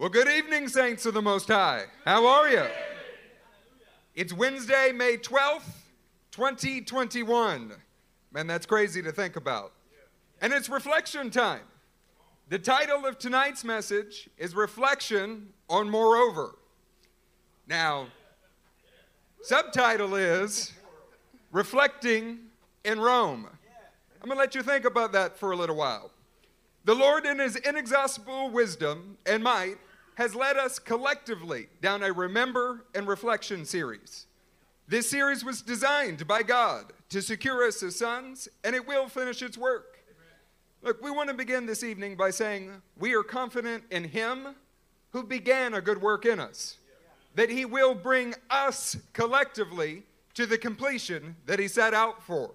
Well, good evening, saints of the Most High. How are you? It's Wednesday, May 12th, 2021. Man, that's crazy to think about. And it's reflection time. The title of tonight's message is Reflection on Moreover. Now, subtitle is Reflecting in Rome. I'm going to let you think about that for a little while. The Lord, in his inexhaustible wisdom and might, has led us collectively down a Remember and Reflection series. This series was designed by God to secure us as sons, and it will finish its work. Look, we want to begin this evening by saying we are confident in him who began a good work in us, that he will bring us collectively to the completion that he set out for.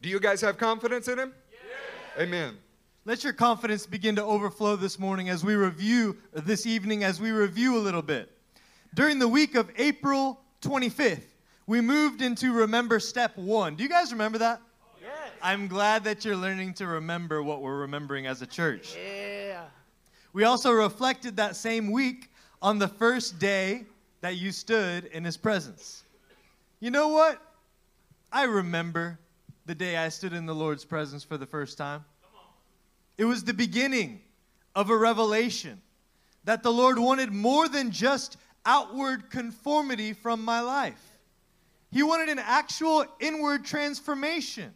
Do you guys have confidence in him? Yes. Amen. Let your confidence begin to overflow this morning as we review, this evening as we review a little bit. During the week of April 25th, we moved into Remember Step 1. Do you guys remember that? Yes. I'm glad that you're learning to remember what we're remembering as a church. Yeah. We also reflected that same week on the first day that you stood in his presence. You know what? I remember the day I stood in the Lord's presence for the first time. It was the beginning of a revelation that the Lord wanted more than just outward conformity from my life. He wanted an actual inward transformation.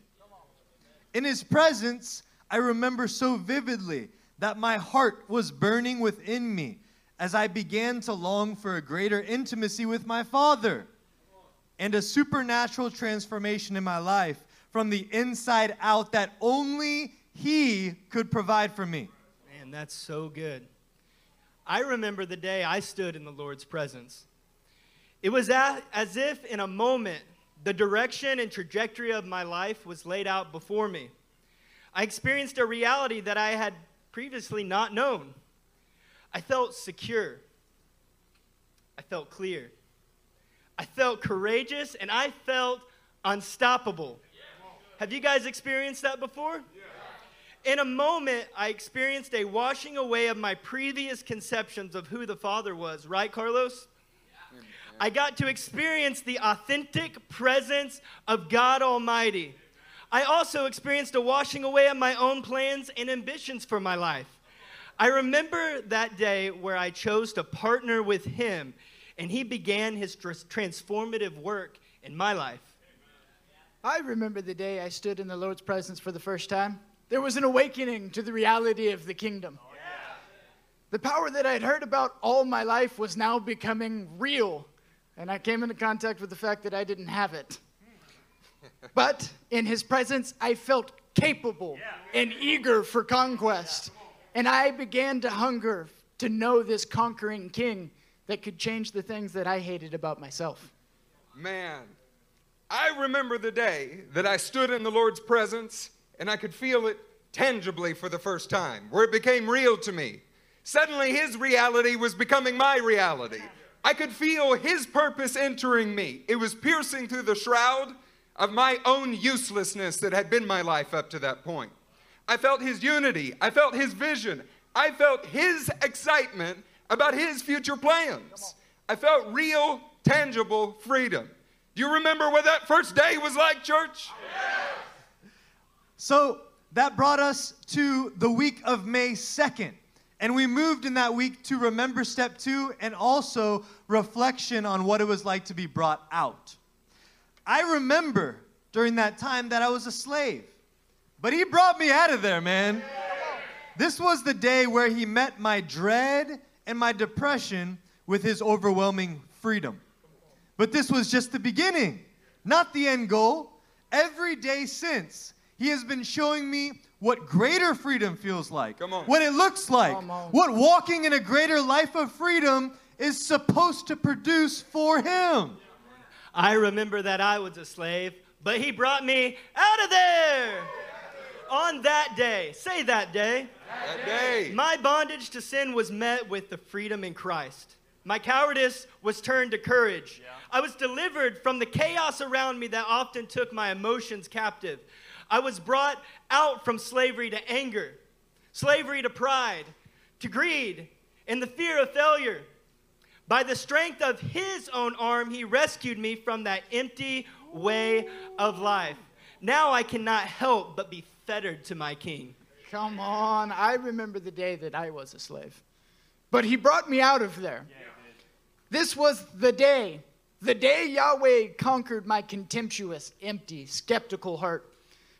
In his presence, I remember so vividly that my heart was burning within me as I began to long for a greater intimacy with my Father and a supernatural transformation in my life from the inside out that only he could provide for me. Man, that's so good. I remember the day I stood in the Lord's presence. It was as if in a moment, the direction and trajectory of my life was laid out before me. I experienced a reality that I had previously not known. I felt secure. I felt clear. I felt courageous, and I felt unstoppable. Have you guys experienced that before? Yeah. In a moment, I experienced a washing away of my previous conceptions of who the Father was. Right, Carlos? Yeah. I got to experience the authentic presence of God Almighty. I also experienced a washing away of my own plans and ambitions for my life. I remember that day where I chose to partner with him, and he began his transformative work in my life. I remember the day I stood in the Lord's presence for the first time. There was an awakening to the reality of the kingdom. Oh, yeah. The power that I had heard about all my life was now becoming real, and I came into contact with the fact that I didn't have it. But in his presence, I felt capable and eager for conquest, and I began to hunger to know this conquering king that could change the things that I hated about myself. Man, I remember the day that I stood in the Lord's presence and I could feel it tangibly for the first time, where it became real to me. Suddenly, his reality was becoming my reality. I could feel his purpose entering me. It was piercing through the shroud of my own uselessness that had been my life up to that point. I felt his unity. I felt his vision. I felt his excitement about his future plans. I felt real, tangible freedom. Do you remember what that first day was like, church? Yeah. So that brought us to the week of May 2nd, and we moved in that week to Remember Step 2 and also reflection on what it was like to be brought out. I remember during that time that I was a slave, but he brought me out of there, man. This was the day where he met my dread and my depression with his overwhelming freedom. But this was just the beginning, not the end goal. Every day since, he has been showing me what greater freedom feels like, what it looks like, what walking in a greater life of freedom is supposed to produce for him. I remember that I was a slave, but he brought me out of there. On that day, say that day. That day. My bondage to sin was met with the freedom in Christ. My cowardice was turned to courage. Yeah. I was delivered from the chaos around me that often took my emotions captive. I was brought out from slavery to anger, slavery to pride, to greed, and the fear of failure. By the strength of his own arm, he rescued me from that empty way of life. Now I cannot help but be fettered to my king. Come on. I remember the day that I was a slave. But he brought me out of there. Yeah. This was the day Yahweh conquered my contemptuous, empty, skeptical heart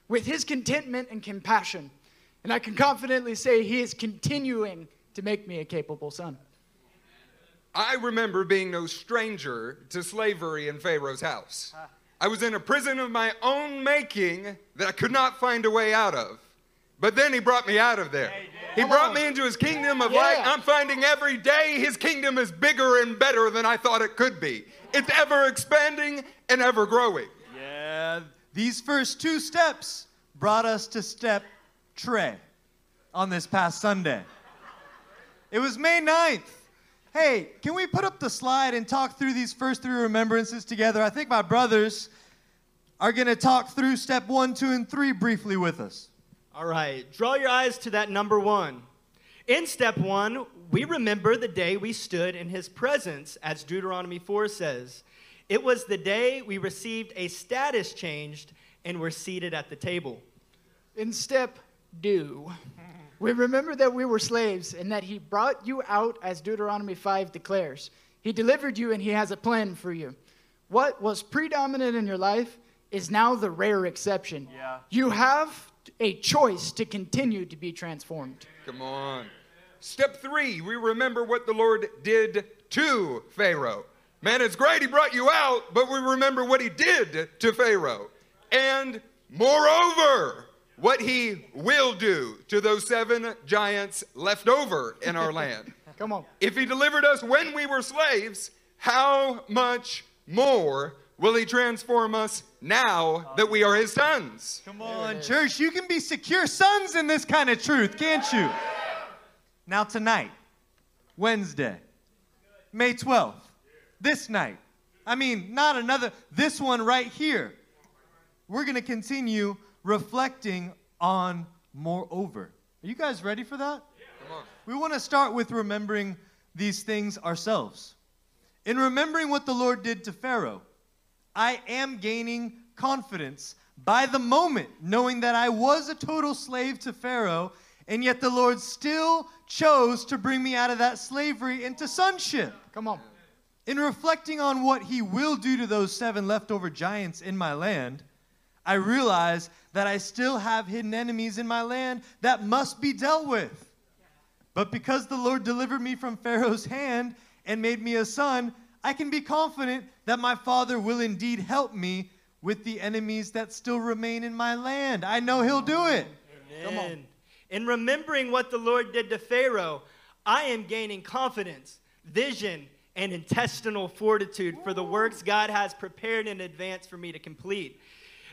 with his contentment and compassion. And I can confidently say he is continuing to make me a capable son. I remember being no stranger to slavery in Pharaoh's house. I was in a prison of my own making that I could not find a way out of. But then he brought me out of there. He brought me into his kingdom of light. I'm finding every day his kingdom is bigger and better than I thought it could be. It's ever expanding and ever growing. Yeah. These first two steps brought us to step Trey on this past Sunday. It was May 9th. Hey, can we put up the slide and talk through these first three remembrances together? I think my brothers are going to talk through step 1, 2, and 3 briefly with us. All right, draw your eyes to that number 1. In step 1, we remember the day we stood in his presence, as Deuteronomy 4 says. It was the day we received a status changed and were seated at the table. In step 2, we remember that we were slaves and that he brought you out, as Deuteronomy 5 declares. He delivered you and he has a plan for you. What was predominant in your life is now the rare exception. Yeah. You have a choice to continue to be transformed. Come on. Step 3, we remember what the Lord did to Pharaoh. Man, it's great he brought you out, but we remember what he did to Pharaoh. And moreover, what he will do to those 7 giants left over in our land. Come on. If he delivered us when we were slaves, how much more will he transform us now that we are his sons? Come on, church. You can be secure sons in this kind of truth, can't you? Now tonight, Wednesday, May 12th, this night. I mean, not another, this one right here. We're going to continue reflecting on moreover. Are you guys ready for that? Come on. We want to start with remembering these things ourselves. In remembering what the Lord did to Pharaoh, I am gaining confidence by the moment, knowing that I was a total slave to Pharaoh, and yet the Lord still chose to bring me out of that slavery into sonship. Come on. In reflecting on what he will do to those 7 leftover giants in my land, I realize that I still have hidden enemies in my land that must be dealt with. But because the Lord delivered me from Pharaoh's hand and made me a son, I can be confident that my Father will indeed help me with the enemies that still remain in my land. I know he'll do it. Amen. Come on. In remembering what the Lord did to Pharaoh, I am gaining confidence, vision, and intestinal fortitude for the works God has prepared in advance for me to complete.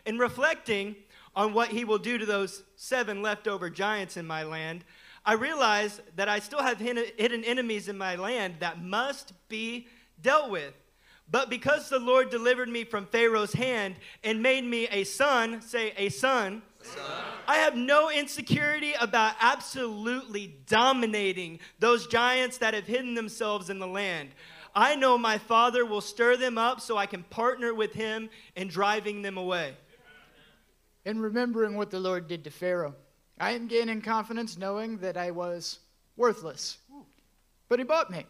In reflecting on what he will do to those 7 leftover giants in my land, I realize that I still have hidden enemies in my land that must be dealt with. But because the Lord delivered me from Pharaoh's hand and made me a son, say a son, I have no insecurity about absolutely dominating those giants that have hidden themselves in the land. I know my Father will stir them up so I can partner with him in driving them away. In remembering what the Lord did to Pharaoh, I am gaining confidence knowing that I was worthless. But he bought me.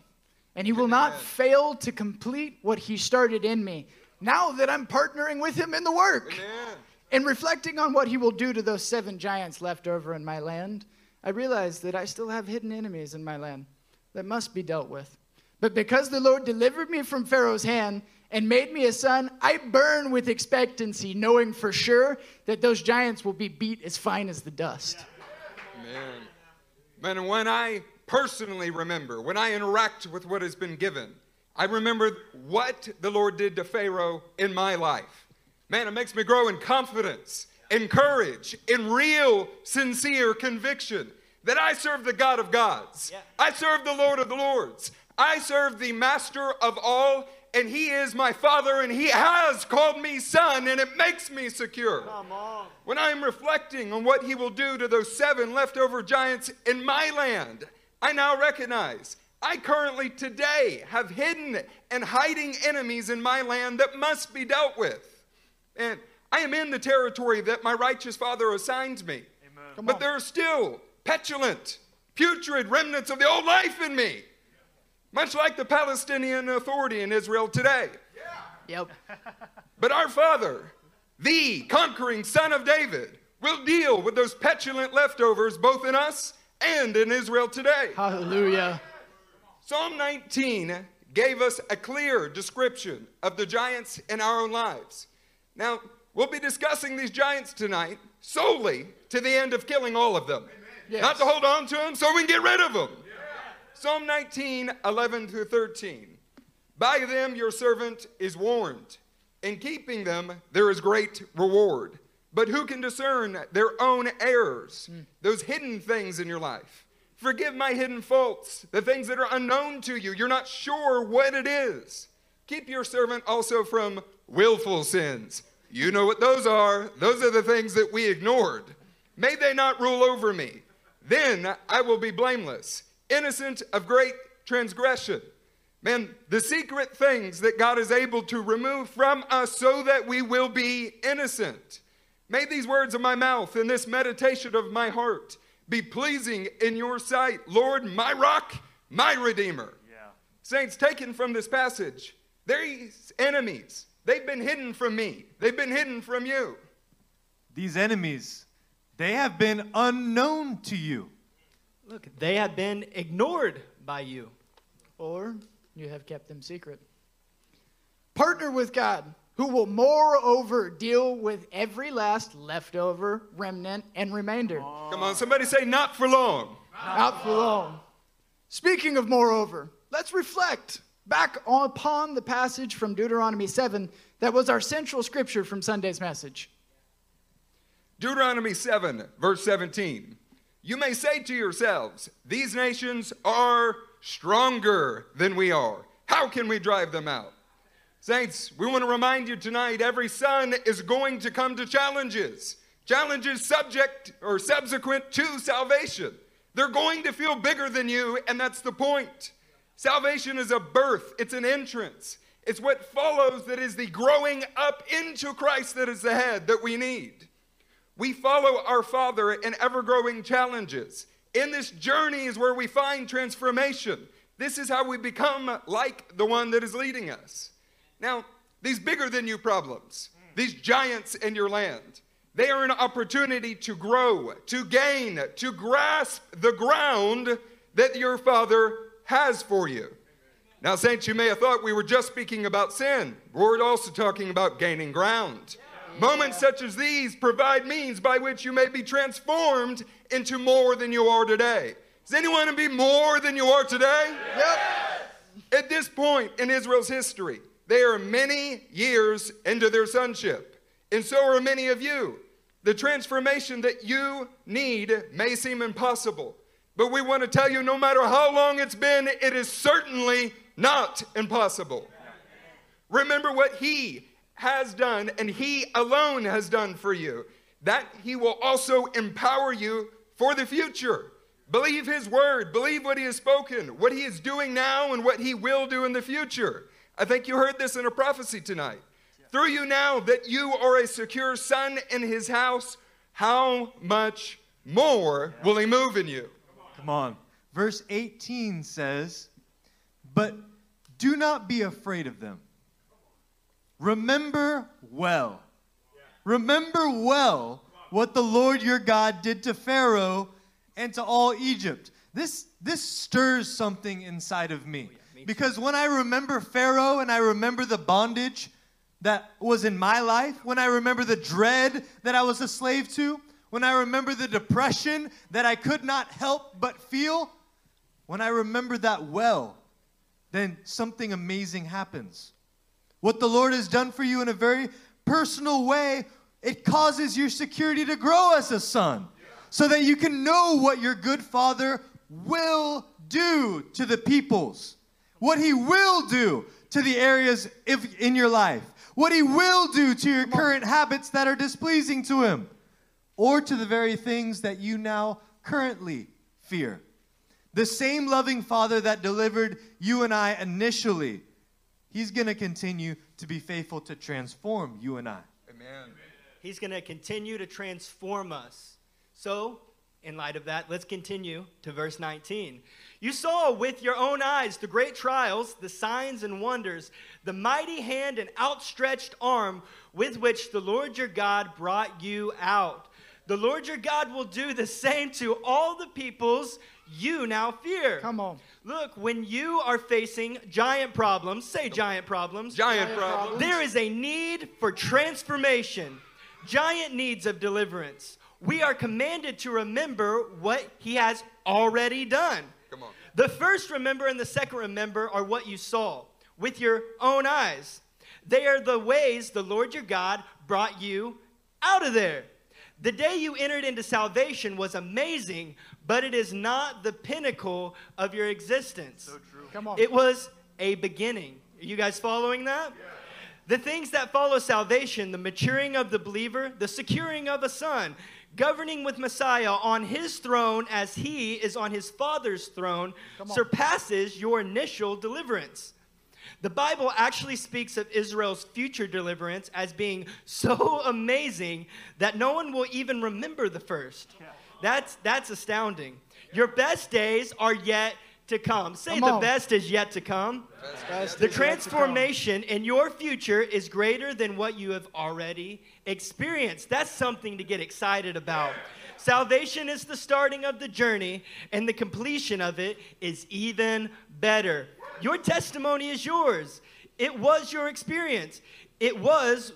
And he will not fail to complete what he started in me, now that I'm partnering with him in the work. Amen. And reflecting on what he will do to those 7 giants left over in my land, I realize that I still have hidden enemies in my land that must be dealt with. But because the Lord delivered me from Pharaoh's hand and made me a son, I burn with expectancy, knowing for sure that those giants will be beat as fine as the dust. Amen. Man, and when I personally remember, when I interact with what has been given, I remember what the Lord did to Pharaoh in my life. Man, it makes me grow in confidence, in courage, in real, sincere conviction that I serve the God of gods. Yeah. I serve the Lord of the lords. I serve the master of all, and he is my Father, and he has called me son, and it makes me secure. Come on. When I'm reflecting on what he will do to those 7 leftover giants in my land, I now recognize I currently today have hidden and hiding enemies in my land that must be dealt with. And I am in the territory that my righteous Father assigns me. Amen. But there are still petulant, putrid remnants of the old life in me. Yeah. Much like the Palestinian Authority in Israel today. Yeah. Yep. But our Father, the conquering Son of David, will deal with those petulant leftovers both in us and in Israel today. Hallelujah. Psalm 19 gave us a clear description of the giants in our own lives. Now, we'll be discussing these giants tonight solely to the end of killing all of them. Yes. Not to hold on to them so we can get rid of them. Yeah. Psalm 19:11-13. By them your servant is warned. In keeping them there is great reward. But who can discern their own errors? Those hidden things in your life. Forgive my hidden faults, the things that are unknown to you. You're not sure what it is. Keep your servant also from willful sins. You know what those are. Those are the things that we ignored. May they not rule over me. Then I will be blameless, innocent of great transgression. Man, the secret things that God is able to remove from us so that we will be innocent. May these words of my mouth and this meditation of my heart be pleasing in your sight, Lord, my rock, my redeemer. Yeah. Saints, taken from this passage, these enemies, they've been hidden from me. They've been hidden from you. These enemies, they have been unknown to you. Look, they have been ignored by you. Or you have kept them secret. Partner with God, who will moreover deal with every last leftover, remnant, and remainder. Come on, somebody say, not for long. Not for long. Speaking of moreover, let's reflect back upon the passage from Deuteronomy 7 that was our central scripture from Sunday's message. Deuteronomy 7, verse 17. You may say to yourselves, these nations are stronger than we are. How can we drive them out? Saints, we want to remind you tonight, every son is going to come to challenges. Challenges subject or subsequent to salvation. They're going to feel bigger than you, and that's the point. Salvation is a birth. It's an entrance. It's what follows that is the growing up into Christ that is the head that we need. We follow our Father in ever-growing challenges. In this journey is where we find transformation. This is how we become like the one that is leading us. Now, these bigger-than-you problems, these giants in your land, they are an opportunity to grow, to gain, to grasp the ground that your Father has for you. Now, saints, you may have thought we were just speaking about sin. We're also talking about gaining ground. Yeah. Moments such as these provide means by which you may be transformed into more than you are today. Does anyone want to be more than you are today? Yes. Yep. At this point in Israel's history, they are many years into their sonship, and so are many of you. The transformation that you need may seem impossible, but we want to tell you no matter how long it's been, it is certainly not impossible. Remember what He has done, and He alone has done for you, that He will also empower you for the future. Believe His word, believe what He has spoken, what He is doing now, and what He will do in the future. I think you heard this in a prophecy tonight. Yeah. Through you now that you are a secure son in His house, how much more will He move in you? Come on. Verse 18 says, but do not be afraid of them. Remember well. Yeah. Remember well what the Lord your God did to Pharaoh and to all Egypt. This stirs something inside of me. Oh, yeah. Because when I remember Pharaoh and I remember the bondage that was in my life, when I remember the dread that I was a slave to, when I remember the depression that I could not help but feel, when I remember that well, then something amazing happens. What the Lord has done for you in a very personal way, it causes your security to grow as a son, so that you can know what your good Father will do to the peoples. What He will do to the areas in your life. What He will do to your current habits that are displeasing to Him. Or to the very things that you now currently fear. The same loving Father that delivered you and I initially, He's going to continue to be faithful to transform you and I. Amen. He's going to continue to transform us. So, in light of that, let's continue to verse 19. You saw with your own eyes the great trials, the signs and wonders, the mighty hand and outstretched arm with which the Lord your God brought you out. The Lord your God will do the same to all the peoples you now fear. Come on. Look, when you are facing giant problems, say giant problems. Giant problems. There is a need for transformation. Giant needs of deliverance. We are commanded to remember what He has already done. Come on. The first remember and the second remember are what you saw with your own eyes. They are the ways the Lord your God brought you out of there. The day you entered into salvation was amazing, but it is not the pinnacle of your existence. So true. Come on. It was a beginning. Are you guys following that? Yeah. The things that follow salvation, the maturing of the believer, the securing of a son, governing with Messiah on His throne as He is on His Father's throne, surpasses your initial deliverance. The Bible actually speaks of Israel's future deliverance as being so amazing that no one will even remember the first. That's astounding. Your best days are yet to come. Say the best is yet to come. The transformation in your future is greater than what you have already experienced. That's something to get excited about. Salvation is the starting of the journey, and the completion of it is even better. Your testimony is yours. It was your experience. It was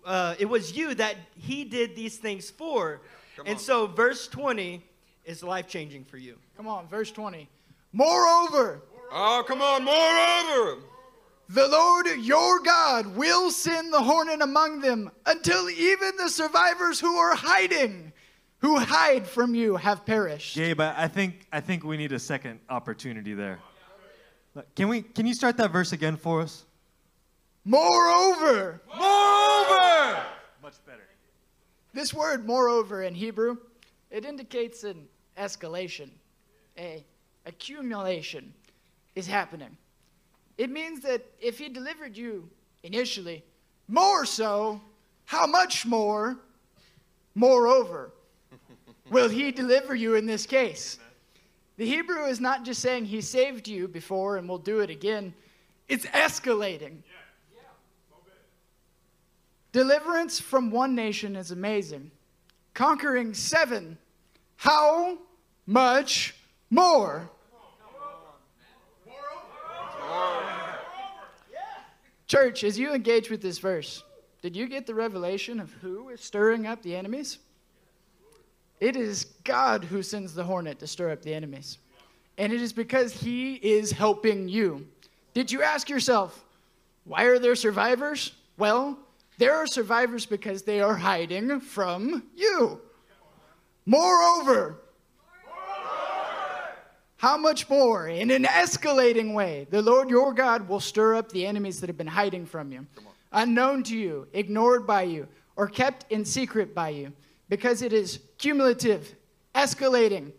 you that He did these things for. And so verse 20 is life-changing for you. Come on, verse 20. Moreover. Oh, come on. Moreover. The Lord your God will send the hornet among them until even the survivors who hide from you have perished. Yeah, but I think we need a second opportunity there. Can you start that verse again for us? Moreover. Moreover. Much better. This word moreover in Hebrew, it indicates an escalation, accumulation is happening. It means that if He delivered you initially, more so, how much more, moreover, will He deliver you in this case? The Hebrew is not just saying He saved you before and will do it again. It's escalating. Deliverance from one nation is amazing. Conquering 7, how much more? Church, as you engage with this verse, did you get the revelation of who is stirring up the enemies? It is God who sends the hornet to stir up the enemies. And it is because He is helping you. Did you ask yourself, why are there survivors? Well, there are survivors because they are hiding from you. Moreover, how much more, in an escalating way, the Lord your God will stir up the enemies that have been hiding from you, unknown to you, ignored by you, or kept in secret by you, because it is cumulative, escalating.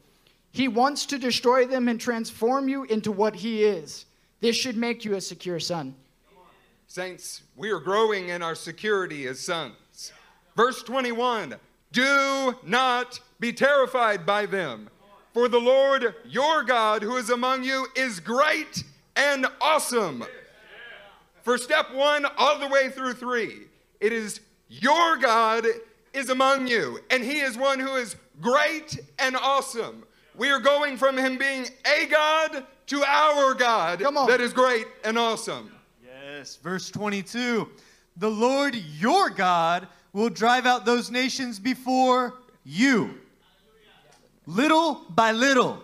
He wants to destroy them and transform you into what He is. This should make you a secure son. Saints, we are growing in our security as sons. Verse 21, do not be terrified by them. For the Lord your God who is among you is great and awesome. For step 1 all the way through 3, it is your God is among you, and He is one who is great and awesome. We are going from Him being a God to our God that is great and awesome. Yes, verse 22. The Lord your God will drive out those nations before you. Little by little,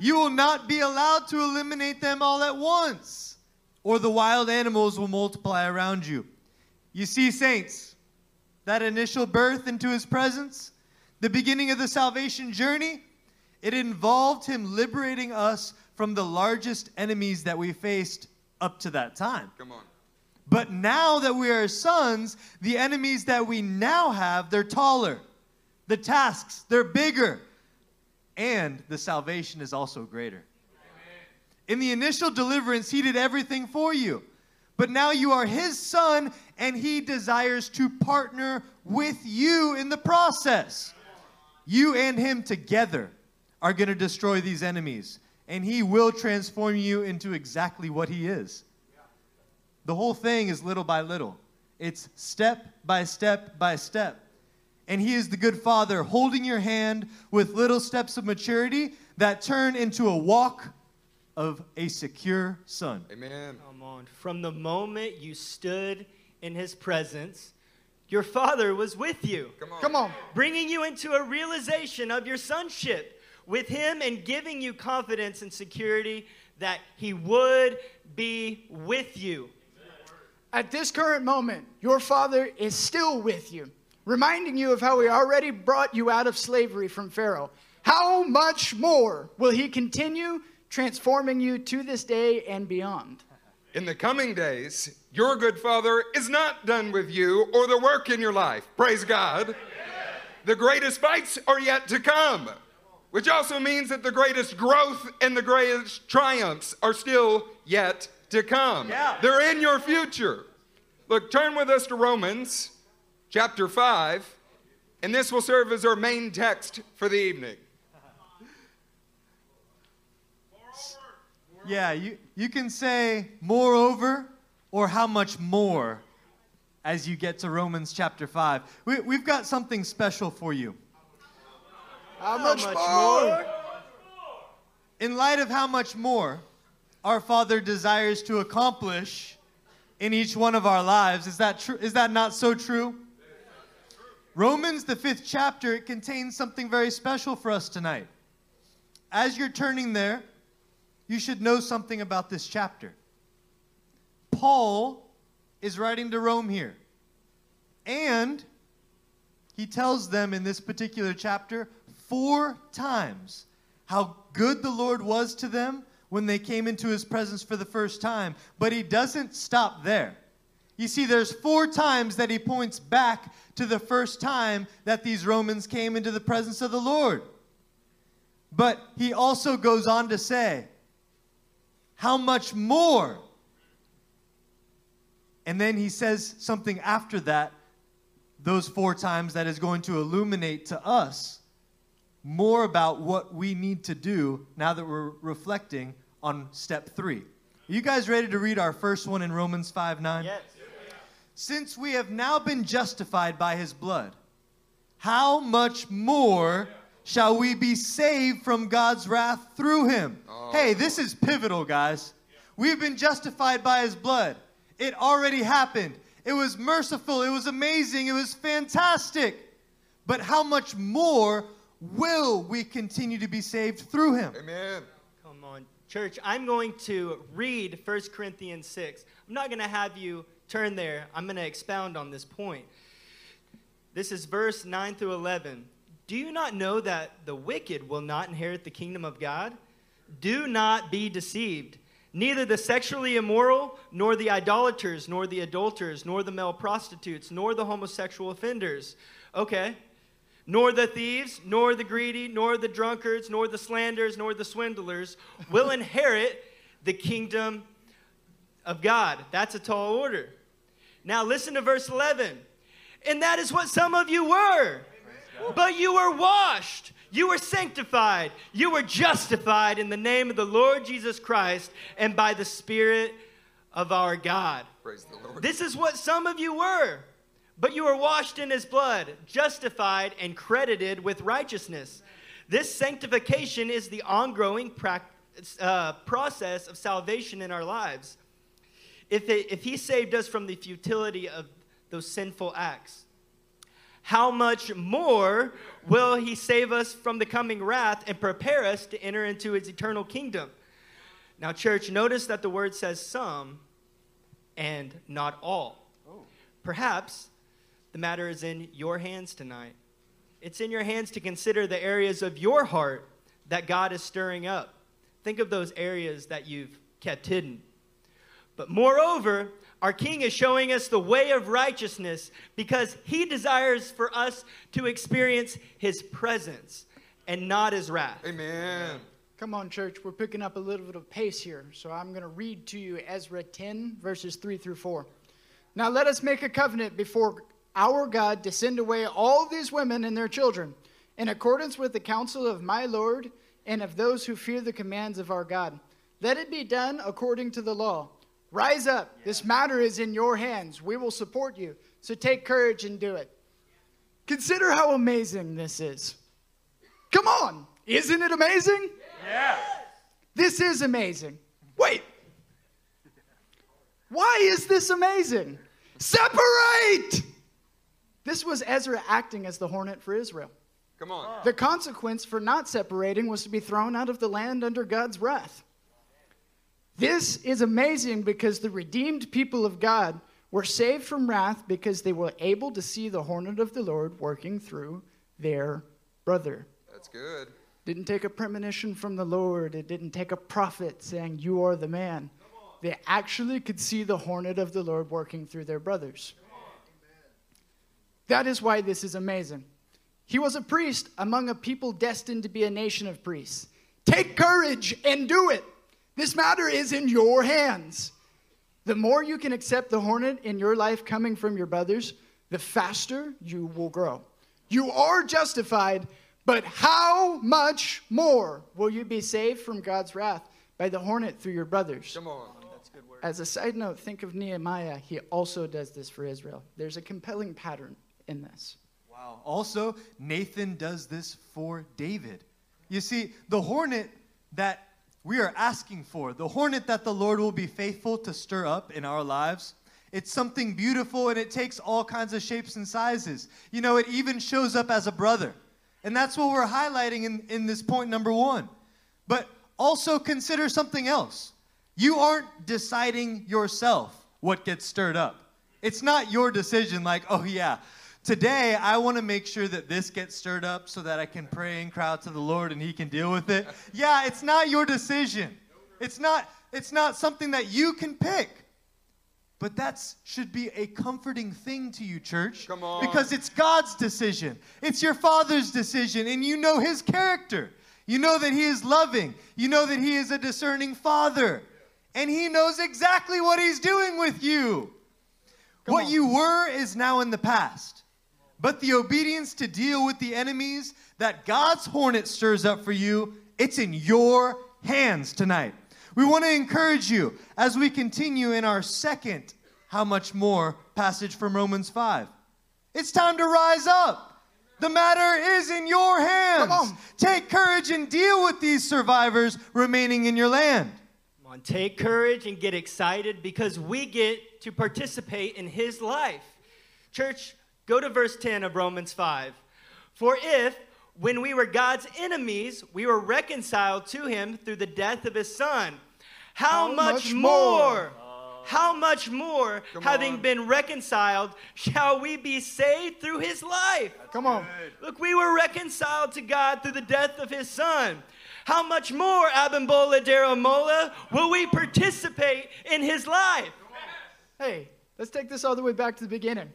you will not be allowed to eliminate them all at once, or the wild animals will multiply around you. You see, saints, that initial birth into His presence, the beginning of the salvation journey, it involved Him liberating us from the largest enemies that we faced up to that time. Come on. But now that we are sons, the enemies that we now have, they're taller. The tasks, they're bigger. and the salvation is also greater. Amen. In the initial deliverance, he did everything for you. But now you are his son, and he desires to partner with you in the process. You and him together are going to destroy these enemies, and he will transform you into exactly what he is. The whole thing is little by little. It's step by step by step. And he is the good father, holding your hand with little steps of maturity that turn into a walk of a secure son. Amen. Come on. From the moment you stood in his presence, your father was with you. Come on. Come on. Bringing you into a realization of your sonship with him and giving you confidence and security that he would be with you. At this current moment, your father is still with you, reminding you of how he already brought you out of slavery from Pharaoh. How much more will he continue transforming you to this day and beyond? In the coming days, your good father is not done with you or the work in your life. Praise God. Amen. The greatest fights are yet to come, which also means that the greatest growth and the greatest triumphs are still yet to come. Yeah. They're in your future. Look, turn with us to Romans chapter 5, and this will serve as our main text for the evening. Yeah, you can say moreover or how much more as you get to Romans chapter 5. We've got something special for you. How much more? In light of how much more our Father desires to accomplish in each one of our lives. Is that true? Is that not so true? Romans, the 5th chapter, it contains something very special for us tonight. As you're turning there, you should know something about this chapter. Paul is writing to Rome here. And he tells them in this particular chapter 4 times how good the Lord was to them when they came into his presence for the first time. But he doesn't stop there. You see, there's 4 times that he points back to the first time that these Romans came into the presence of the Lord. But he also goes on to say, how much more? And then he says something after that, those 4 times, that is going to illuminate to us more about what we need to do now that we're reflecting on step 3. Are you guys ready to read our first one in Romans 5:9? Yes. Since we have now been justified by his blood, how much more shall we be saved from God's wrath through him? Oh. Hey, this is pivotal, guys. We've been justified by his blood. It already happened. It was merciful. It was amazing. It was fantastic. But how much more will we continue to be saved through him? Amen. Come on, church. I'm going to read 1 Corinthians 6. I'm not going to have you turn there. I'm going to expound on this point. This is verse 9 through 11. Do you not know that the wicked will not inherit the kingdom of God? Do not be deceived. Neither the sexually immoral, nor the idolaters, nor the adulterers, nor the male prostitutes, nor the homosexual offenders. Okay. Nor the thieves, nor the greedy, nor the drunkards, nor the slanderers, nor the swindlers will inherit the kingdom of God. That's a tall order. Now listen to verse 11. And that is what some of you were. But you were washed, you were sanctified, you were justified in the name of the Lord Jesus Christ and by the Spirit of our God. Praise the Lord. This is what some of you were. But you were washed in his blood, justified and credited with righteousness. This sanctification is the ongoing process of salvation in our lives. If he saved us from the futility of those sinful acts, how much more will he save us from the coming wrath and prepare us to enter into his eternal kingdom? Now, church, notice that the word says some and not all. Oh. Perhaps the matter is in your hands tonight. It's in your hands to consider the areas of your heart that God is stirring up. Think of those areas that you've kept hidden. But moreover, our King is showing us the way of righteousness because he desires for us to experience his presence and not his wrath. Amen. Come on, church. We're picking up a little bit of pace here. So I'm going to read to you Ezra 10, verses 3 through 4. Now let us make a covenant before our God to send away all these women and their children, in accordance with the counsel of my Lord and of those who fear the commands of our God. Let it be done according to the law. Rise up. Yeah. This matter is in your hands. We will support you. So take courage and do it. Consider how amazing this is. Come on. Isn't it amazing? Yeah. This is amazing. Wait. Why is this amazing? Separate! This was Ezra acting as the hornet for Israel. Come on. The consequence for not separating was to be thrown out of the land under God's wrath. This is amazing because the redeemed people of God were saved from wrath because they were able to see the hornet of the Lord working through their brother. That's good. Didn't take a premonition from the Lord. It didn't take a prophet saying, you are the man. They actually could see the hornet of the Lord working through their brothers. That is why this is amazing. He was a priest among a people destined to be a nation of priests. Take courage and do it. This matter is in your hands. The more you can accept the hornet in your life coming from your brothers, the faster you will grow. You are justified. But how much more will you be saved from God's wrath by the hornet through your brothers? Come on. That's good word. As a side note, think of Nehemiah. He also does this for Israel. There's a compelling pattern in this. Wow. Also, Nathan does this for David. You see, the hornet that we are asking for, the hornet that the Lord will be faithful to stir up in our lives, it's something beautiful, and it takes all kinds of shapes and sizes. You know, it even shows up as a brother. And that's what we're highlighting in this point number one. But also consider something else. You aren't deciding yourself what gets stirred up. It's not your decision like, oh yeah, today I want to make sure that this gets stirred up so that I can pray and cry out to the Lord and he can deal with it. Yeah, it's not your decision. It's not something that you can pick. But that should be a comforting thing to you, church. Come on. Because it's God's decision. It's your Father's decision. And you know his character. You know that he is loving. You know that he is a discerning Father. And he knows exactly what he's doing with you. What you were is now in the past. But the obedience to deal with the enemies that God's hornet stirs up for you, it's in your hands tonight. We want to encourage you as we continue in our second How Much More passage from Romans 5. It's time to rise up. The matter is in your hands. Take courage and deal with these survivors remaining in your land. Come on, take courage and get excited because we get to participate in his life. Church, go to verse 10 of Romans 5. For if, when we were God's enemies, we were reconciled to him through the death of his son. How much more? How much more, having been reconciled, shall we be saved through his life? Come on. Look, we were reconciled to God through the death of his son. How much more, Abimbola Deramola, will we participate in his life? Hey, let's take this all the way back to the beginning.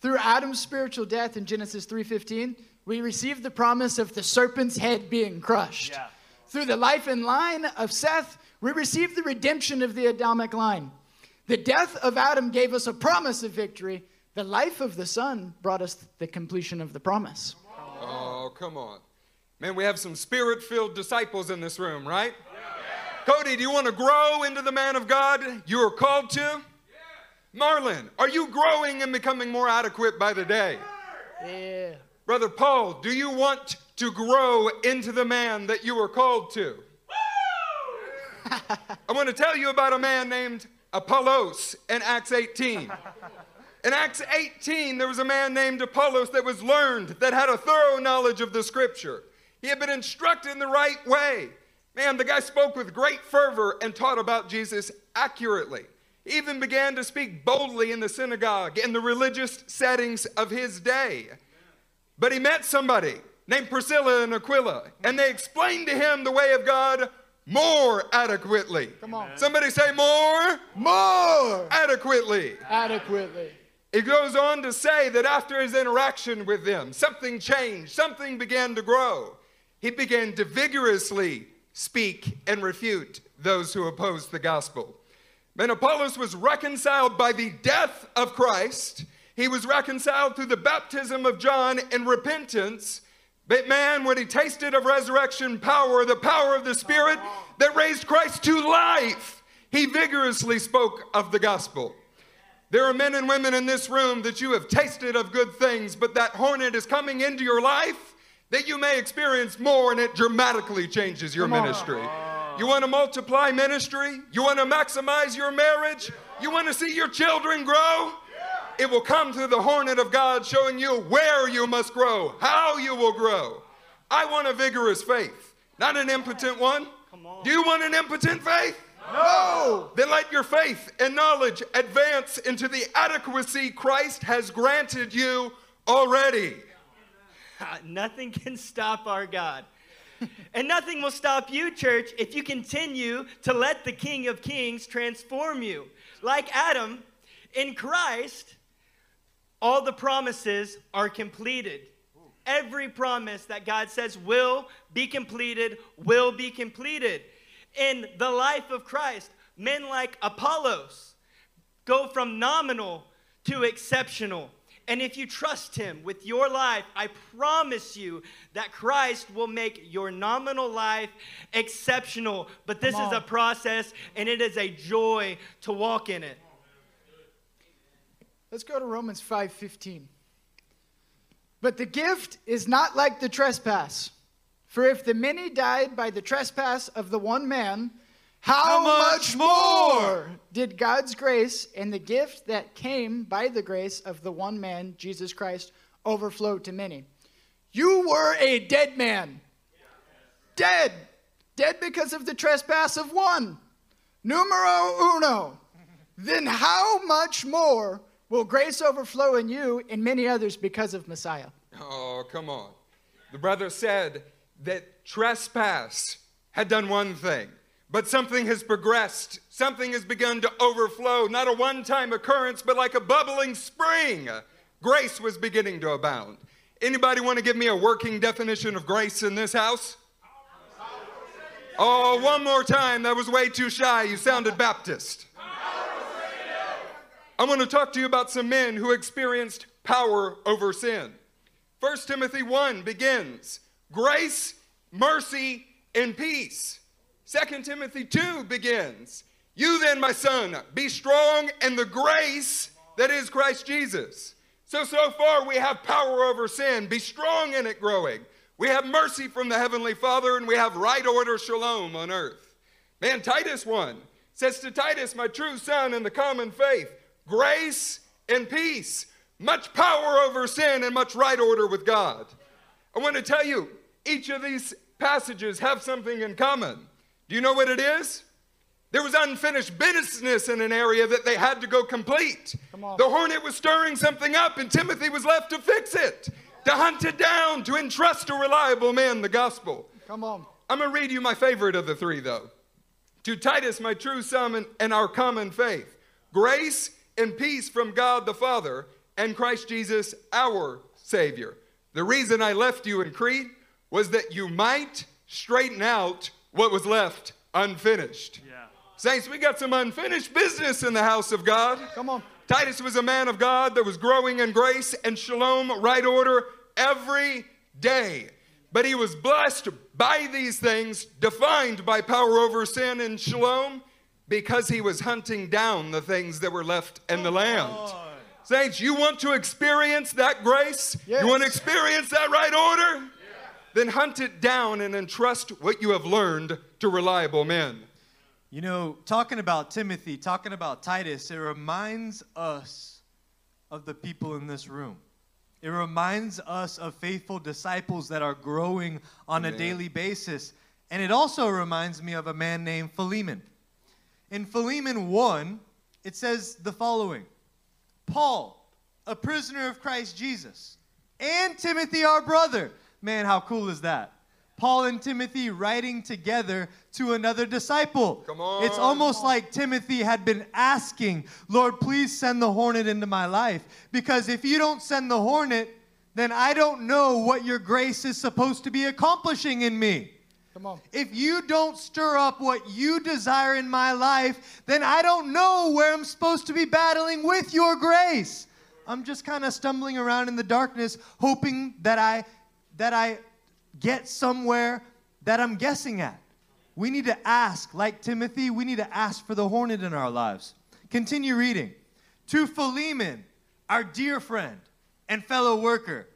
Through Adam's spiritual death in Genesis 3:15, we received the promise of the serpent's head being crushed. Yeah. Through the life and line of Seth, we received the redemption of the Adamic line. The death of Adam gave us a promise of victory. The life of the son brought us the completion of the promise. Oh, come on. Man, we have some spirit-filled disciples in this room, right? Yeah. Cody, do you want to grow into the man of God you are called to? Yeah. Marlon, are you growing and becoming more adequate by the day? Yeah. Brother Paul, do you want to grow into the man that you were called to? I want to tell you about a man named Apollos in Acts 18. In Acts 18, there was a man named Apollos that was learned, that had a thorough knowledge of the scripture. He had been instructed in the right way. Man, the guy spoke with great fervor and taught about Jesus accurately. He even began to speak boldly in the synagogue, in the religious settings of his day. But he met somebody named Priscilla and Aquila, and they explained to him the way of God more adequately. Come on. Somebody say more. More adequately. Adequately. It goes on to say that after his interaction with them, something changed, something began to grow. He began to vigorously speak and refute those who opposed the gospel. Then Apollos was reconciled by the death of Christ. He was reconciled through the baptism of John and repentance. But man, when he tasted of resurrection power, the power of the Spirit that raised Christ to life, he vigorously spoke of the gospel. There are men and women in this room that you have tasted of good things, but that hornet is coming into your life that you may experience more, and it dramatically changes your ministry. You want to multiply ministry? You want to maximize your marriage? You want to see your children grow? It will come through the hornet of God showing you where you must grow, how you will grow. I want a vigorous faith, not an impotent one. Do you want an impotent faith? No! Then let your faith and knowledge advance into the adequacy Christ has granted you already. Nothing can stop our God. And nothing will stop you, church, if you continue to let the King of Kings transform you. Like Adam, in Christ, all the promises are completed. Every promise that God says will be completed, will be completed. In the life of Christ, men like Apollos go from nominal to exceptional. And if you trust him with your life, I promise you that Christ will make your nominal life exceptional. But this is a process, and it is a joy to walk in it. Let's go to Romans 5:15. But the gift is not like the trespass. For if the many died by the trespass of the one man, how much more did God's grace and the gift that came by the grace of the one man, Jesus Christ, overflow to many? You were a dead man. Dead. Dead because of the trespass of one. Numero uno. Then how much more will grace overflow in you and many others because of Messiah? Oh, come on. The brother said that trespass had done one thing. But something has progressed. Something has begun to overflow. Not a one-time occurrence, but like a bubbling spring. Grace was beginning to abound. Anybody want to give me a working definition of grace in this house? Oh, one more time. That was way too shy. You sounded Baptist. I want to talk to you about some men who experienced power over sin. 1 Timothy 1 begins, grace, mercy, and peace. 2 Timothy 2 begins, you then, my son, be strong in the grace that is Christ Jesus. So far we have power over sin. Be strong in it growing. We have mercy from the Heavenly Father, and we have right order shalom on earth. Man, Titus 1 says to Titus, my true son in the common faith, grace and peace. Much power over sin and much right order with God. I want to tell you, each of these passages have something in common. Do you know what it is? There was unfinished business in an area that they had to go complete. The hornet was stirring something up, and Timothy was left to fix it, to hunt it down, to entrust a reliable man the gospel. Come on. I'm going to read you my favorite of the three, though. To Titus, my true son and our common faith, grace and peace from God the Father and Christ Jesus, our Savior. The reason I left you in Crete was that you might straighten out what was left unfinished. Yeah. Saints, we got some unfinished business in the house of God. Come on. Titus was a man of God that was growing in grace and shalom, right order, every day. But he was blessed by these things, defined by power over sin and shalom, because he was hunting down the things that were left in the land. Saints, you want to experience that grace? Yes. You want to experience that right order? Then hunt it down and entrust what you have learned to reliable men. You know, talking about Timothy, talking about Titus, it reminds us of the people in this room. It reminds us of faithful disciples that are growing on a daily basis. And it also reminds me of a man named Philemon. In Philemon 1, it says the following, Paul, a prisoner of Christ Jesus, and Timothy, our brother. Man, how cool is that? Paul and Timothy writing together to another disciple. Come on. It's almost like Timothy had been asking, Lord, please send the hornet into my life. Because if you don't send the hornet, then I don't know what your grace is supposed to be accomplishing in me. Come on. If you don't stir up what you desire in my life, then I don't know where I'm supposed to be battling with your grace. I'm just kind of stumbling around in the darkness, hoping that I get somewhere that I'm guessing at. We need to ask, like Timothy, we need to ask for the hornet in our lives. Continue reading. To Philemon, our dear friend and fellow worker.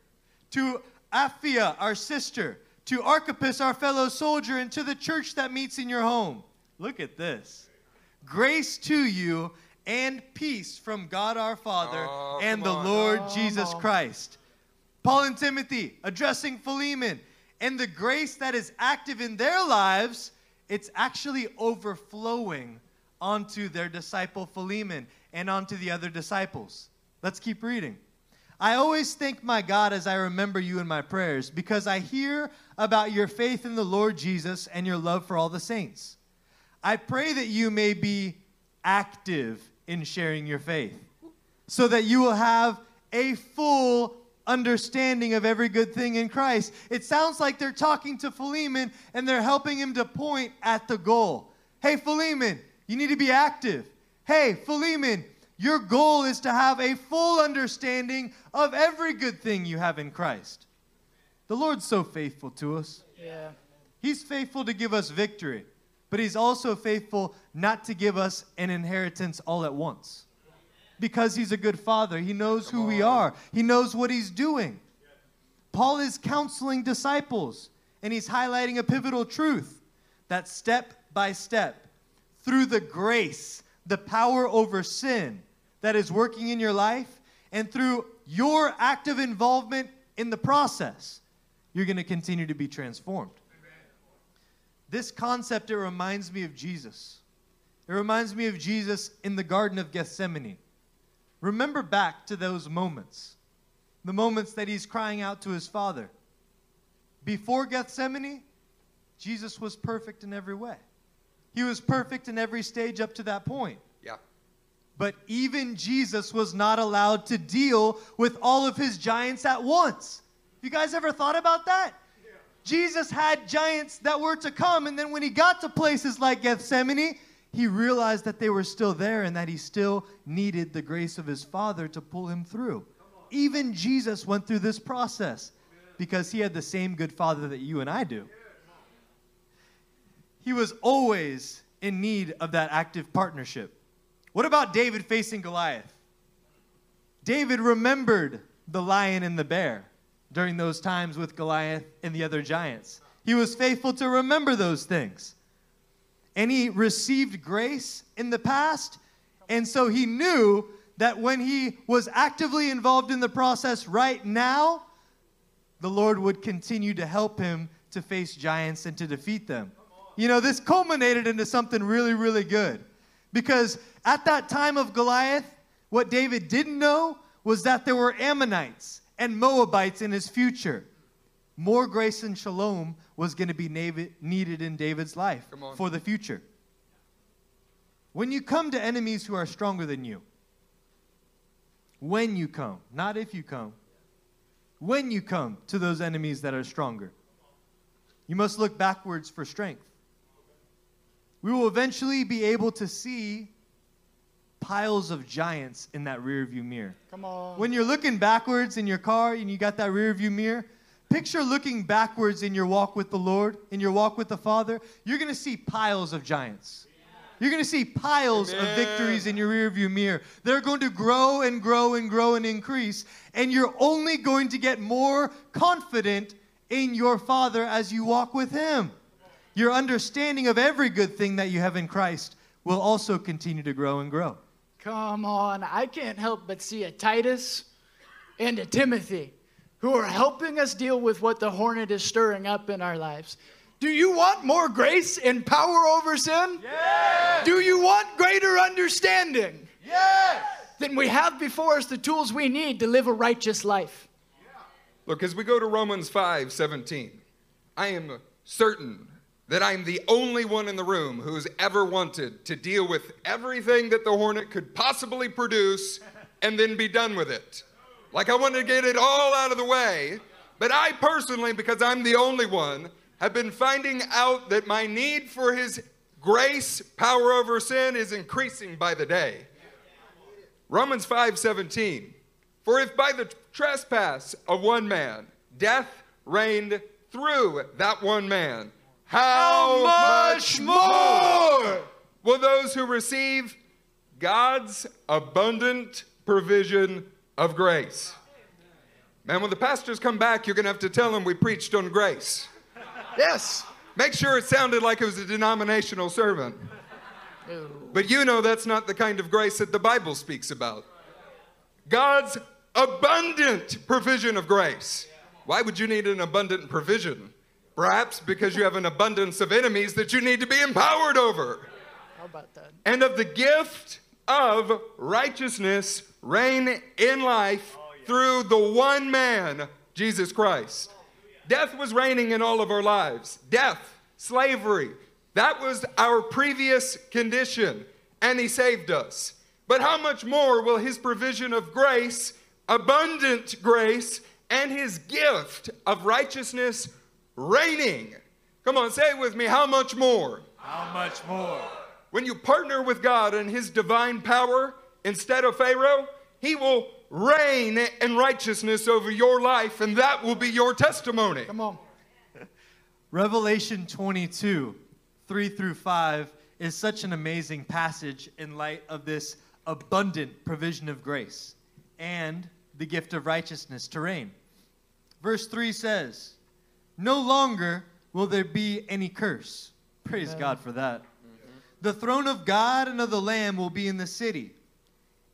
To Aphia, our sister. To Archippus, our fellow soldier. And to the church that meets in your home. Look at this. Grace to you and peace from God our Father and the Lord Jesus Christ. Paul and Timothy addressing Philemon. And the grace that is active in their lives, it's actually overflowing onto their disciple Philemon and onto the other disciples. Let's keep reading. I always thank my God as I remember you in my prayers, because I hear about your faith in the Lord Jesus and your love for all the saints. I pray that you may be active in sharing your faith, so that you will have a full understanding of every good thing in Christ. It sounds like they're talking to Philemon and they're helping him to point at the goal. Hey, Philemon, you need to be active. Hey, Philemon, your goal is to have a full understanding of every good thing you have in Christ. The Lord's so faithful to us. Yeah. He's faithful to give us victory, but he's also faithful not to give us an inheritance all at once. Because he's a good father. He knows who we are. He knows what he's doing. Paul is counseling disciples, and he's highlighting a pivotal truth that step by step, through the grace, the power over sin that is working in your life, and through your active involvement in the process, you're going to continue to be transformed. This concept, it reminds me of Jesus. It reminds me of Jesus in the Garden of Gethsemane. Remember back to those moments, the moments that he's crying out to his Father. Before Gethsemane, Jesus was perfect in every way. He was perfect in every stage up to that point. Yeah. But even Jesus was not allowed to deal with all of his giants at once. You guys ever thought about that? Yeah. Jesus had giants that were to come, and then when he got to places like Gethsemane, he realized that they were still there and that he still needed the grace of his Father to pull him through. Even Jesus went through this process because he had the same good Father that you and I do. He was always in need of that active partnership. What about David facing Goliath? David remembered the lion and the bear during those times with Goliath and the other giants. He was faithful to remember those things. And he received grace in the past, and so he knew that when he was actively involved in the process right now, the Lord would continue to help him to face giants and to defeat them. You know, this culminated into something really, really good. Because at that time of Goliath, what David didn't know was that there were Ammonites and Moabites in his future. More grace and shalom was going to be needed in David's life for the future. When you come to enemies who are stronger than you, when you come, not if you come, when you come to those enemies that are stronger, you must look backwards for strength. We will eventually be able to see piles of giants in that rearview mirror. Come on. When you're looking backwards in your car and you got that rearview mirror, picture looking backwards in your walk with the Lord, in your walk with the Father. You're going to see piles of giants. You're going to see piles of victories in your rearview mirror. They're going to grow and grow and grow and increase. And you're only going to get more confident in your Father as you walk with Him. Your understanding of every good thing that you have in Christ will also continue to grow and grow. Come on. I can't help but see a Titus and a Timothy who are helping us deal with what the hornet is stirring up in our lives. Do you want more grace and power over sin? Yes. Do you want greater understanding? Yes. Then we have before us the tools we need to live a righteous life. Yeah. Look, as we go to Romans 5:17, I am certain that I'm the only one in the room who's ever wanted to deal with everything that the hornet could possibly produce and then be done with it. Like I wanted to get it all out of the way, but I personally, because I'm the only one, have been finding out that my need for his grace, power over sin, is increasing by the day. Romans 5:17. For if by the trespass of one man, death reigned through that one man, how much more will those who receive God's abundant provision of grace? Man, when the pastors come back, you're going to have to tell them we preached on grace. Yes. Make sure it sounded like it was a denominational sermon. But you know that's not the kind of grace that the Bible speaks about. God's abundant provision of grace. Why would you need an abundant provision? Perhaps because you have an abundance of enemies that you need to be empowered over. How about that? And of the gift of righteousness reign in life through the one man, Jesus Christ. Death was reigning in all of our lives. Death, slavery, that was our previous condition, and he saved us. But how much more will his provision of grace, abundant grace, and his gift of righteousness reigning? Come on, say it with me. How much more? How much more? When you partner with God and his divine power instead of Pharaoh, he will reign in righteousness over your life, and that will be your testimony. Come on. Revelation 22:3-5 is such an amazing passage in light of this abundant provision of grace and the gift of righteousness to reign. Verse 3 says, no longer will there be any curse. Praise God for that. Mm-hmm. The throne of God and of the Lamb will be in the city,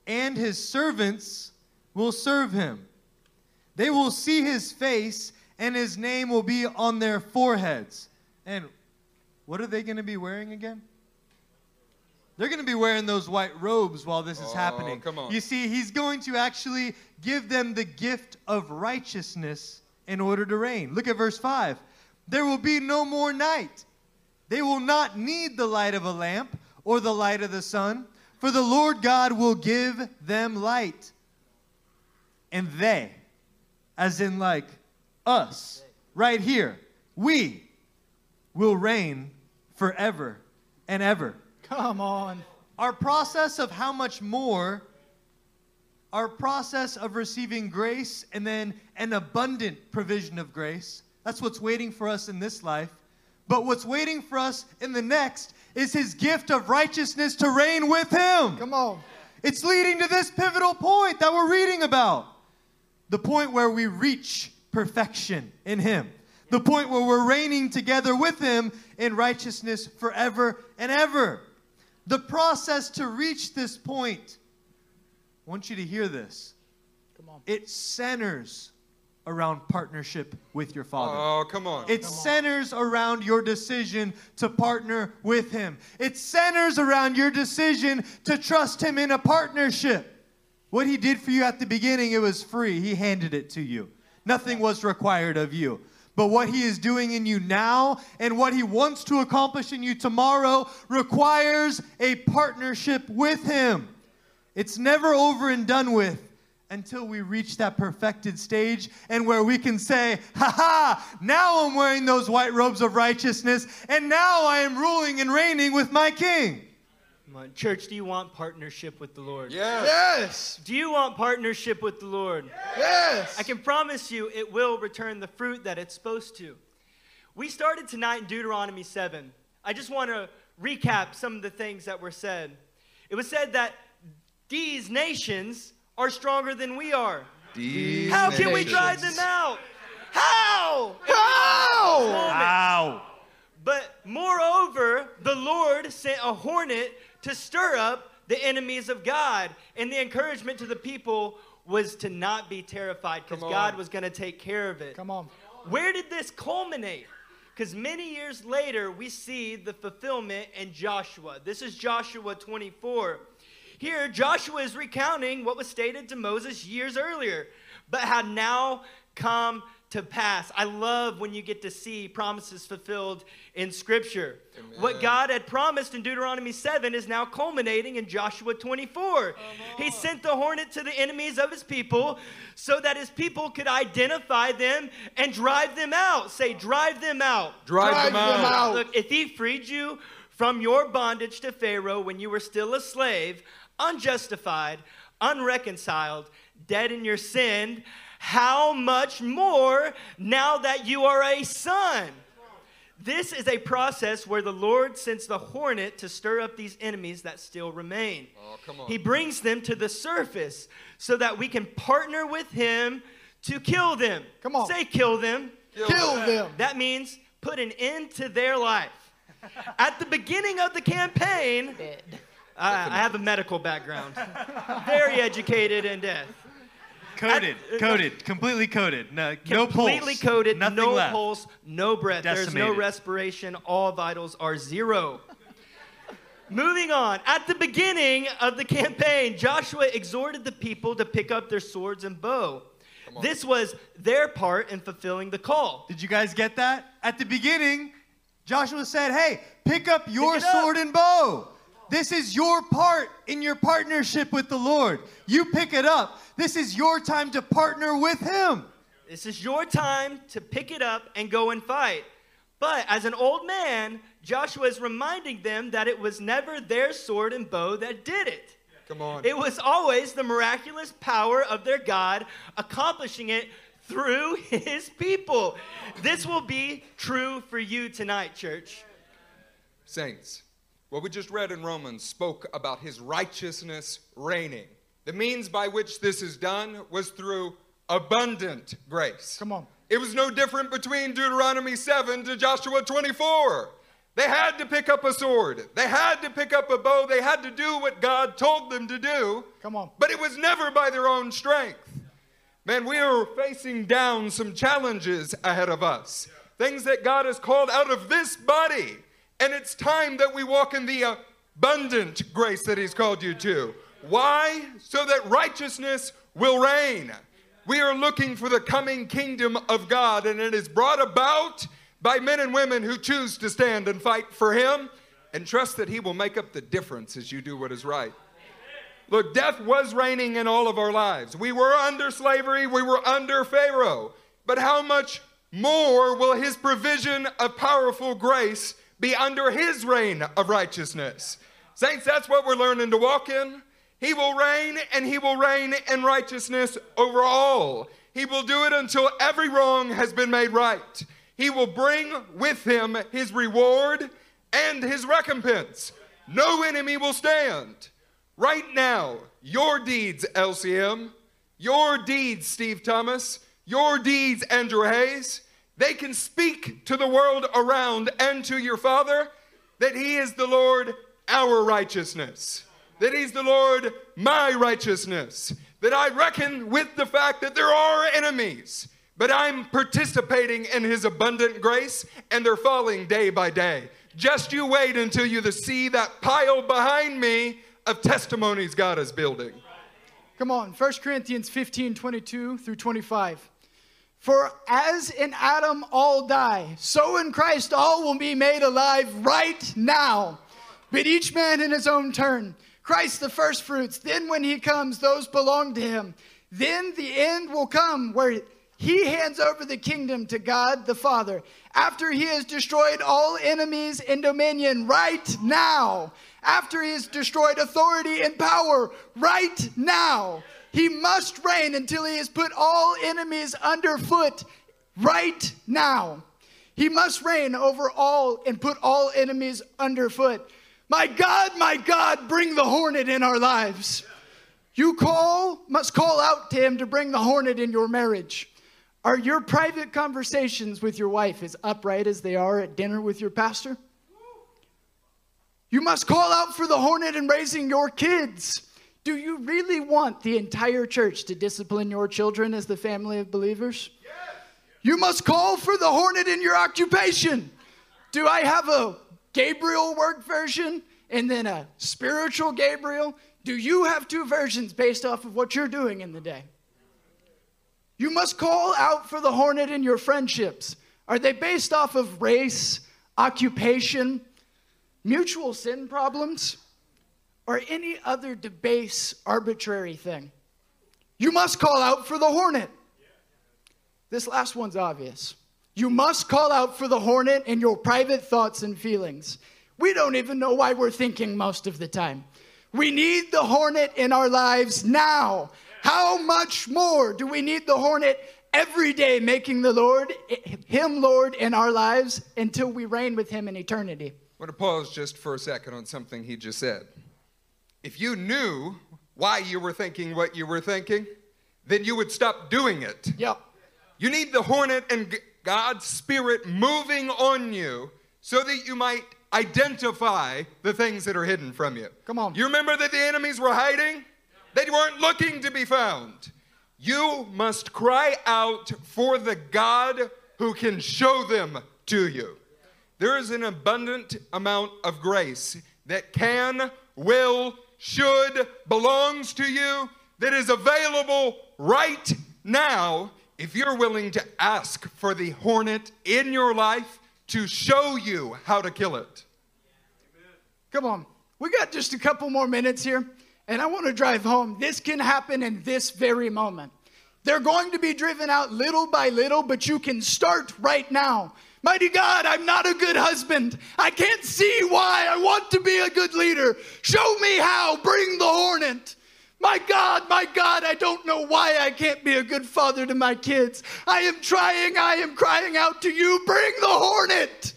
and his servants will serve him. They will see his face, and his name will be on their foreheads. And what are they going to be wearing again? They're going to be wearing those white robes while this is happening. Come on. You see, he's going to actually give them the gift of righteousness in order to reign. Look at verse 5. There will be no more night. They will not need the light of a lamp or the light of the sun, for the Lord God will give them light. And they, as in like us, right here, we will reign forever and ever. Come on. Our process of how much more, our process of receiving grace and then an abundant provision of grace, that's what's waiting for us in this life. But what's waiting for us in the next is his gift of righteousness to reign with him. Come on. It's leading to this pivotal point that we're reading about. The point where we reach perfection in him. The point where we're reigning together with him in righteousness forever and ever. The process to reach this point, I want you to hear this. Come on. It centers around partnership with your Father. Oh, come on. It centers around your decision to partner with him. It centers around your decision to trust him in a partnership. What he did for you at the beginning, it was free. He handed it to you. Nothing was required of you. But what he is doing in you now and what he wants to accomplish in you tomorrow requires a partnership with him. It's never over and done with until we reach that perfected stage and where we can say, ha-ha, now I'm wearing those white robes of righteousness, and now I am ruling and reigning with my king. Come on. Church, do you want partnership with the Lord? Yes. Yes. Do you want partnership with the Lord? Yes. I can promise you it will return the fruit that it's supposed to. We started tonight in Deuteronomy 7. I just want to recap some of the things that were said. It was said that these nations are stronger than we are. How can we drive them out? How? But moreover, the Lord sent a hornet to stir up the enemies of God. And the encouragement to the people was to not be terrified, because God was going to take care of it. Come on. Where did this culminate? Because many years later, we see the fulfillment in Joshua. This is Joshua 24. Here, Joshua is recounting what was stated to Moses years earlier, but had now come to pass. I love when you get to see promises fulfilled in Scripture. Amen. What God had promised in Deuteronomy 7 is now culminating in Joshua 24. He sent the hornet to the enemies of his people so that his people could identify them and drive them out. Say, drive them out. Drive them out. Look, if he freed you from your bondage to Pharaoh when you were still a slave, unjustified, unreconciled, dead in your sin, how much more now that you are a son? This is a process where the Lord sends the hornet to stir up these enemies that still remain. Oh, come on. He brings them to the surface so that we can partner with him to kill them. Come on. Say kill them. Kill them. That means put an end to their life. At the beginning of the campaign, I have a medical background, very educated in death. Completely coated. No pulse, no breath. Decimated. There's no respiration. All vitals are zero. Moving on. At the beginning of the campaign, Joshua exhorted the people to pick up their swords and bow. This was their part in fulfilling the call. Did you guys get that? At the beginning, Joshua said, hey, pick up your sword and bow. This is your part in your partnership with the Lord. You pick it up. This is your time to partner with him. This is your time to pick it up and go and fight. But as an old man, Joshua is reminding them that it was never their sword and bow that did it. Come on. It was always the miraculous power of their God accomplishing it through his people. This will be true for you tonight, church. Saints. What we just read in Romans spoke about his righteousness reigning. The means by which this is done was through abundant grace. Come on. It was no different between Deuteronomy 7 to Joshua 24. They had to pick up a sword. They had to pick up a bow. They had to do what God told them to do. Come on. But it was never by their own strength. Man, we are facing down some challenges ahead of us. Yeah. Things that God has called out of this body. And it's time that we walk in the abundant grace that he's called you to. Why? So that righteousness will reign. We are looking for the coming kingdom of God, and it is brought about by men and women who choose to stand and fight for him and trust that he will make up the difference as you do what is right. Look, death was reigning in all of our lives. We were under slavery. We were under Pharaoh. But how much more will his provision of powerful grace be under his reign of righteousness? Saints, that's what we're learning to walk in. He will reign, and he will reign in righteousness over all. He will do it until every wrong has been made right. He will bring with him his reward and his recompense. No enemy will stand. Right now, your deeds, LCM, your deeds, Steve Thomas, your deeds, Andrew Hayes, they can speak to the world around and to your Father that he is the Lord, our righteousness. That he's the Lord, my righteousness. That I reckon with the fact that there are enemies, but I'm participating in his abundant grace, and they're falling day by day. Just you wait until you see that pile behind me of testimonies God is building. Come on, 1 Corinthians 15, 22 through 25. For as in Adam all die, so in Christ all will be made alive right now. But each man in his own turn. Christ the first fruits. Then when he comes, those belong to him. Then the end will come where he hands over the kingdom to God the Father. After he has destroyed all enemies and dominion right now. After he has destroyed authority and power right now. He must reign until he has put all enemies underfoot right now. He must reign over all and put all enemies underfoot. My God, bring the hornet in our lives. You must call out to him to bring the hornet in your marriage. Are your private conversations with your wife as upright as they are at dinner with your pastor? You must call out for the hornet in raising your kids. Do you really want the entire church to discipline your children as the family of believers? Yes. You must call for the hornet in your occupation. Do I have a Gabriel work version and then a spiritual Gabriel? Do you have two versions based off of what you're doing in the day? You must call out for the hornet in your friendships. Are they based off of race, occupation, mutual sin problems, or any other debased, arbitrary thing? You must call out for the hornet. This last one's obvious. You must call out for the hornet in your private thoughts and feelings. We don't even know why we're thinking most of the time. We need the hornet in our lives now. How much more do we need the hornet every day, making the Lord, him Lord in our lives until we reign with him in eternity? I want to pause just for a second on something he just said. If you knew why you were thinking what you were thinking, then you would stop doing it. Yep. You need the hornet and God's Spirit moving on you so that you might identify the things that are hidden from you. Come on. You remember that the enemies were hiding? They weren't looking to be found. You must cry out for the God who can show them to you. There is an abundant amount of grace that can, will, should, belongs to you, that is available right now if you're willing to ask for the hornet in your life to show you how to kill it. Come on. We got just a couple more minutes here, and I want to drive home. This can happen in this very moment. They're going to be driven out little by little, but you can start right now. Mighty God, I'm not a good husband. I can't see why. I want to be a good leader. Show me how. Bring the hornet. My God, I don't know why I can't be a good father to my kids. I am trying. I am crying out to you. Bring the hornet.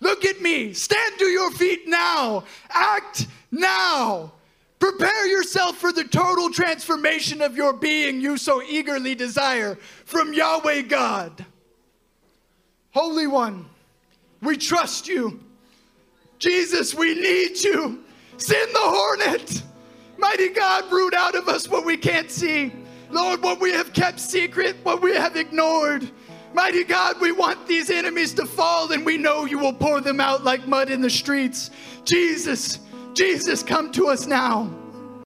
Look at me. Stand to your feet now. Act now. Prepare yourself for the total transformation of your being you so eagerly desire from Yahweh God. Holy One, we trust you. Jesus, we need you. Send the hornet. Mighty God, root out of us what we can't see. Lord, what we have kept secret, what we have ignored. Mighty God, we want these enemies to fall, and we know you will pour them out like mud in the streets. Jesus, come to us now.